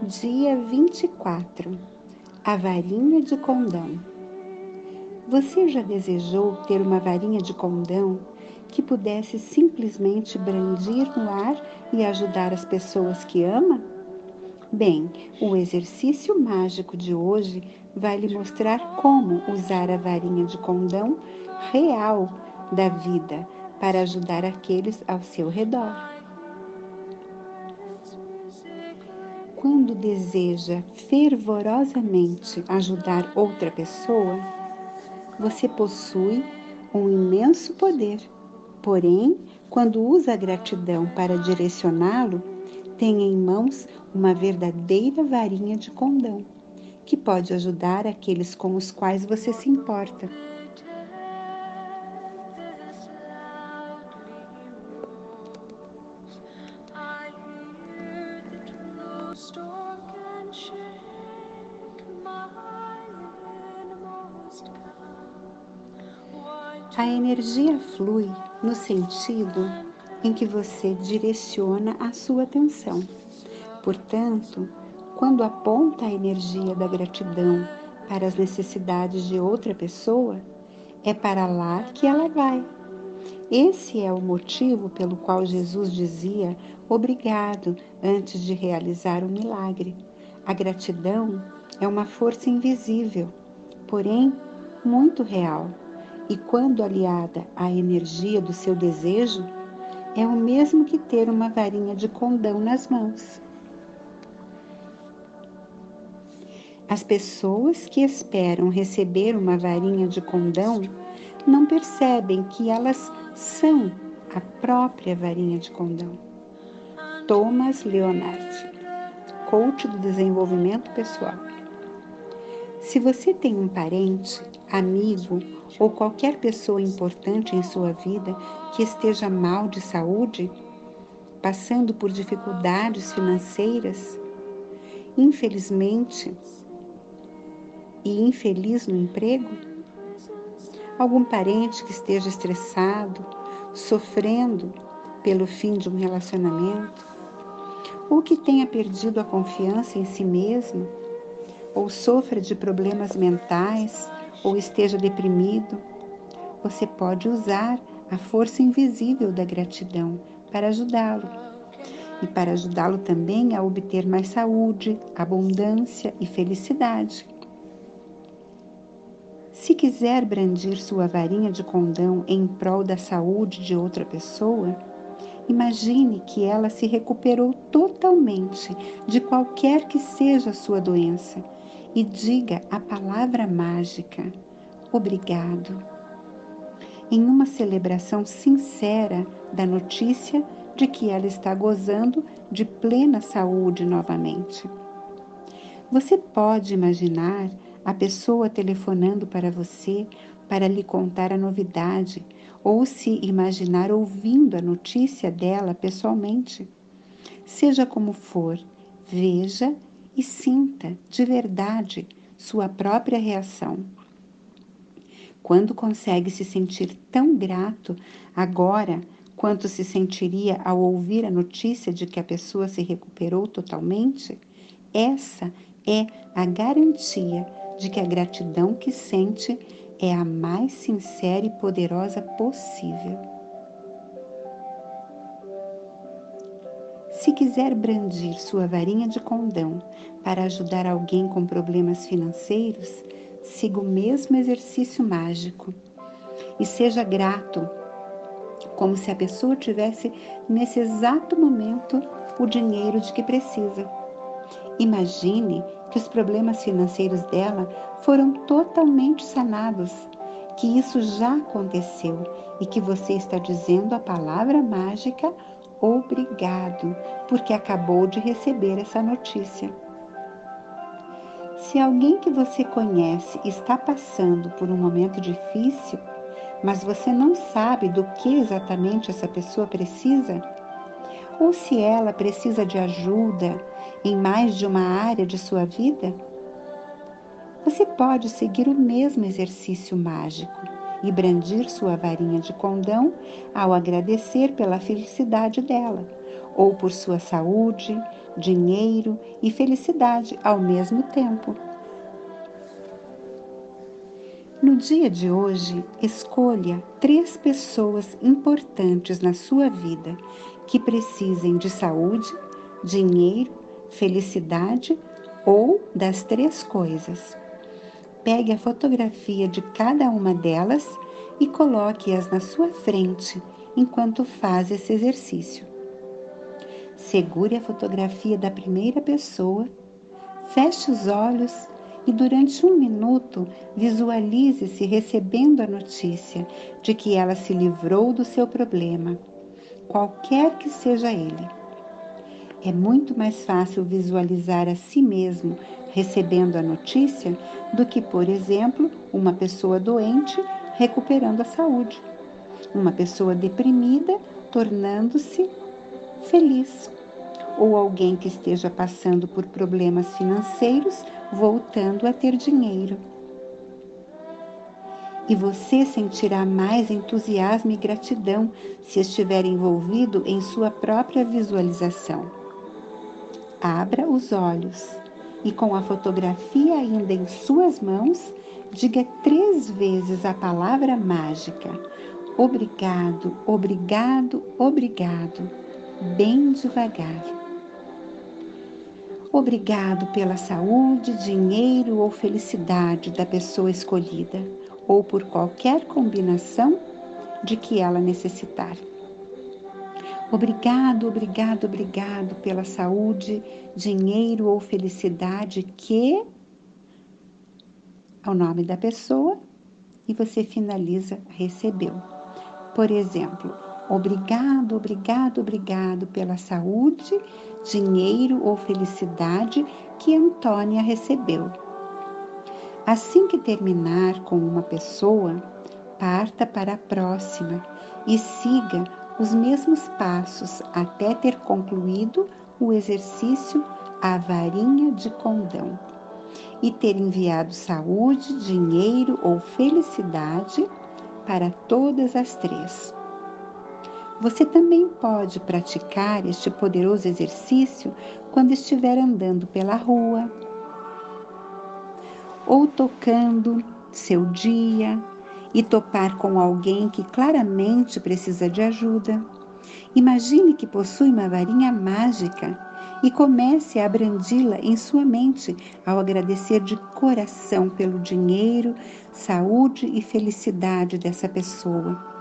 Dia 24. A varinha de condão. Você já desejou ter uma varinha de condão que pudesse simplesmente brandir no ar e ajudar as pessoas que ama? Bem, o exercício mágico de hoje vai lhe mostrar como usar a varinha de condão real da vida para ajudar aqueles ao seu redor. Quando deseja fervorosamente ajudar outra pessoa, você possui um imenso poder. Porém, quando usa a gratidão para direcioná-lo, tem em mãos uma verdadeira varinha de condão, que pode ajudar aqueles com os quais você se importa. A energia flui no sentido em que você direciona a sua atenção. Portanto, quando aponta a energia da gratidão para as necessidades de outra pessoa, é para lá que ela vai. Esse é o motivo pelo qual Jesus dizia obrigado antes de realizar o milagre. A gratidão é uma força invisível, porém muito real. E quando aliada à energia do seu desejo, é o mesmo que ter uma varinha de condão nas mãos. As pessoas que esperam receber uma varinha de condão não percebem que elas são a própria varinha de condão. Thomas Leonard, coach do desenvolvimento pessoal. Se você tem um parente, amigo ou qualquer pessoa importante em sua vida que esteja mal de saúde, passando por dificuldades financeiras, infelizmente e infeliz no emprego, algum parente que esteja estressado, sofrendo pelo fim de um relacionamento, ou que tenha perdido a confiança em si mesmo, ou sofra de problemas mentais, ou esteja deprimido, você pode usar a força invisível da gratidão para ajudá-lo. E para ajudá-lo também a obter mais saúde, abundância e felicidade. Se quiser brandir sua varinha de condão em prol da saúde de outra pessoa, imagine que ela se recuperou totalmente de qualquer que seja a sua doença. E diga a palavra mágica, obrigado, em uma celebração sincera da notícia de que ela está gozando de plena saúde novamente. Você pode imaginar a pessoa telefonando para você para lhe contar a novidade ou se imaginar ouvindo a notícia dela pessoalmente. Seja como for, veja e sinta de verdade sua própria reação. Quando consegue se sentir tão grato agora quanto se sentiria ao ouvir a notícia de que a pessoa se recuperou totalmente, essa é a garantia de que a gratidão que sente é a mais sincera e poderosa possível. Se quiser brandir sua varinha de condão para ajudar alguém com problemas financeiros, siga o mesmo exercício mágico e seja grato, como se a pessoa tivesse nesse exato momento o dinheiro de que precisa. Imagine que os problemas financeiros dela foram totalmente sanados, que isso já aconteceu e que você está dizendo a palavra mágica obrigado, porque acabou de receber essa notícia. Se alguém que você conhece está passando por um momento difícil, mas você não sabe do que exatamente essa pessoa precisa, ou se ela precisa de ajuda em mais de uma área de sua vida, você pode seguir o mesmo exercício mágico e brandir sua varinha de condão ao agradecer pela felicidade dela, ou por sua saúde, dinheiro e felicidade ao mesmo tempo. No dia de hoje, escolha 3 pessoas importantes na sua vida que precisem de saúde, dinheiro, felicidade ou das 3 coisas. Pegue a fotografia de cada uma delas e coloque-as na sua frente enquanto faz esse exercício. Segure a fotografia da primeira pessoa, feche os olhos e durante 1 minuto visualize-se recebendo a notícia de que ela se livrou do seu problema, qualquer que seja ele. É muito mais fácil visualizar a si mesmo recebendo a notícia do que, por exemplo, uma pessoa doente recuperando a saúde, uma pessoa deprimida tornando-se feliz, ou alguém que esteja passando por problemas financeiros voltando a ter dinheiro. E você sentirá mais entusiasmo e gratidão se estiver envolvido em sua própria visualização. Abra os olhos e, com a fotografia ainda em suas mãos, diga 3 vezes a palavra mágica: obrigado, obrigado, obrigado, bem devagar. Obrigado pela saúde, dinheiro ou felicidade da pessoa escolhida, ou por qualquer combinação de que ela necessitar. Obrigado, obrigado, obrigado pela saúde, dinheiro ou felicidade que... ao nome da pessoa, e você finaliza recebeu. Por exemplo, obrigado, obrigado, obrigado pela saúde, dinheiro ou felicidade que Antônia recebeu. Assim que terminar com uma pessoa, parta para a próxima e siga os mesmos passos até ter concluído o exercício A Varinha de Condão e ter enviado saúde, dinheiro ou felicidade para todas as 3. Você também pode praticar este poderoso exercício quando estiver andando pela rua, ou tocando seu dia e topar com alguém que claramente precisa de ajuda. Imagine que possui uma varinha mágica e comece a brandi-la em sua mente ao agradecer de coração pelo dinheiro, saúde e felicidade dessa pessoa.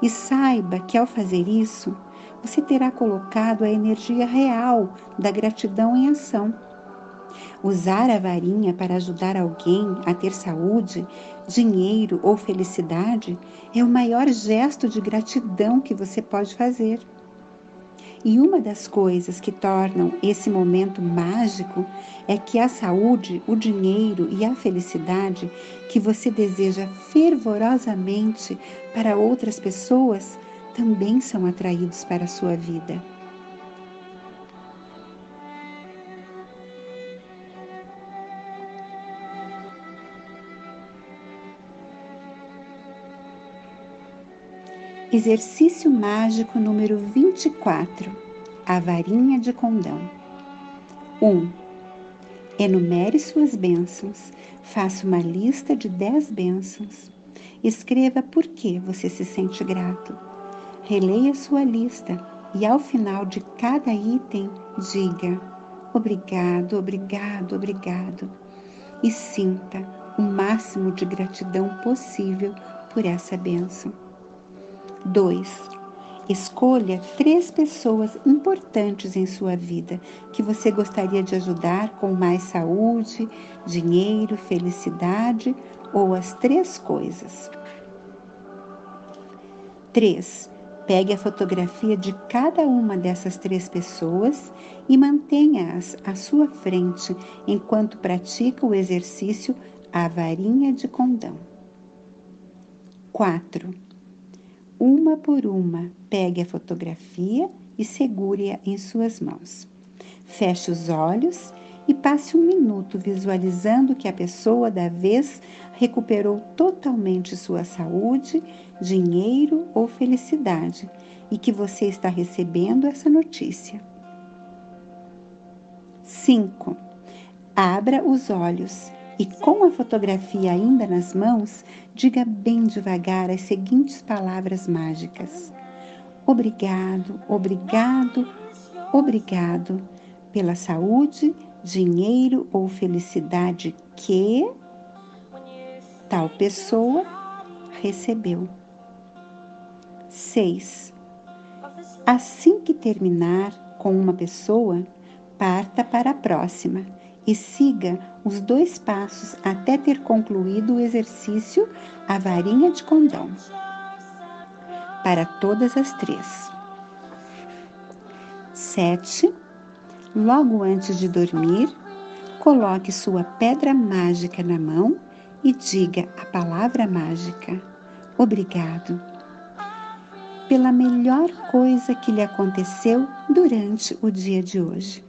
E saiba que, ao fazer isso, você terá colocado a energia real da gratidão em ação. Usar a varinha para ajudar alguém a ter saúde, dinheiro ou felicidade é o maior gesto de gratidão que você pode fazer. E uma das coisas que tornam esse momento mágico é que a saúde, o dinheiro e a felicidade que você deseja fervorosamente para outras pessoas também são atraídos para a sua vida. Exercício mágico número 24. A varinha de condão. 1. Enumere suas bênçãos. Faça uma lista de 10 bênçãos. Escreva por que você se sente grato. Releia sua lista e, ao final de cada item, diga obrigado, obrigado, obrigado, e sinta o máximo de gratidão possível por essa bênção. 2. Escolha 3 pessoas importantes em sua vida que você gostaria de ajudar com mais saúde, dinheiro, felicidade ou as 3 coisas. 3. Pegue a fotografia de cada uma dessas 3 pessoas e mantenha-as à sua frente enquanto pratica o exercício A Varinha de Condão. 4. Uma por uma, pegue a fotografia e segure-a em suas mãos. Feche os olhos e passe 1 minuto visualizando que a pessoa da vez recuperou totalmente sua saúde, dinheiro ou felicidade e que você está recebendo essa notícia. 5. Abra os olhos e, com a fotografia ainda nas mãos, diga bem devagar as seguintes palavras mágicas: obrigado, obrigado, obrigado pela saúde, dinheiro ou felicidade que tal pessoa recebeu. 6. Assim que terminar com uma pessoa, parta para a próxima e siga os 2 passos até ter concluído o exercício, a varinha de condão. Para todas as 3. 7. Logo antes de dormir, coloque sua pedra mágica na mão e diga a palavra mágica: obrigado pela melhor coisa que lhe aconteceu durante o dia de hoje.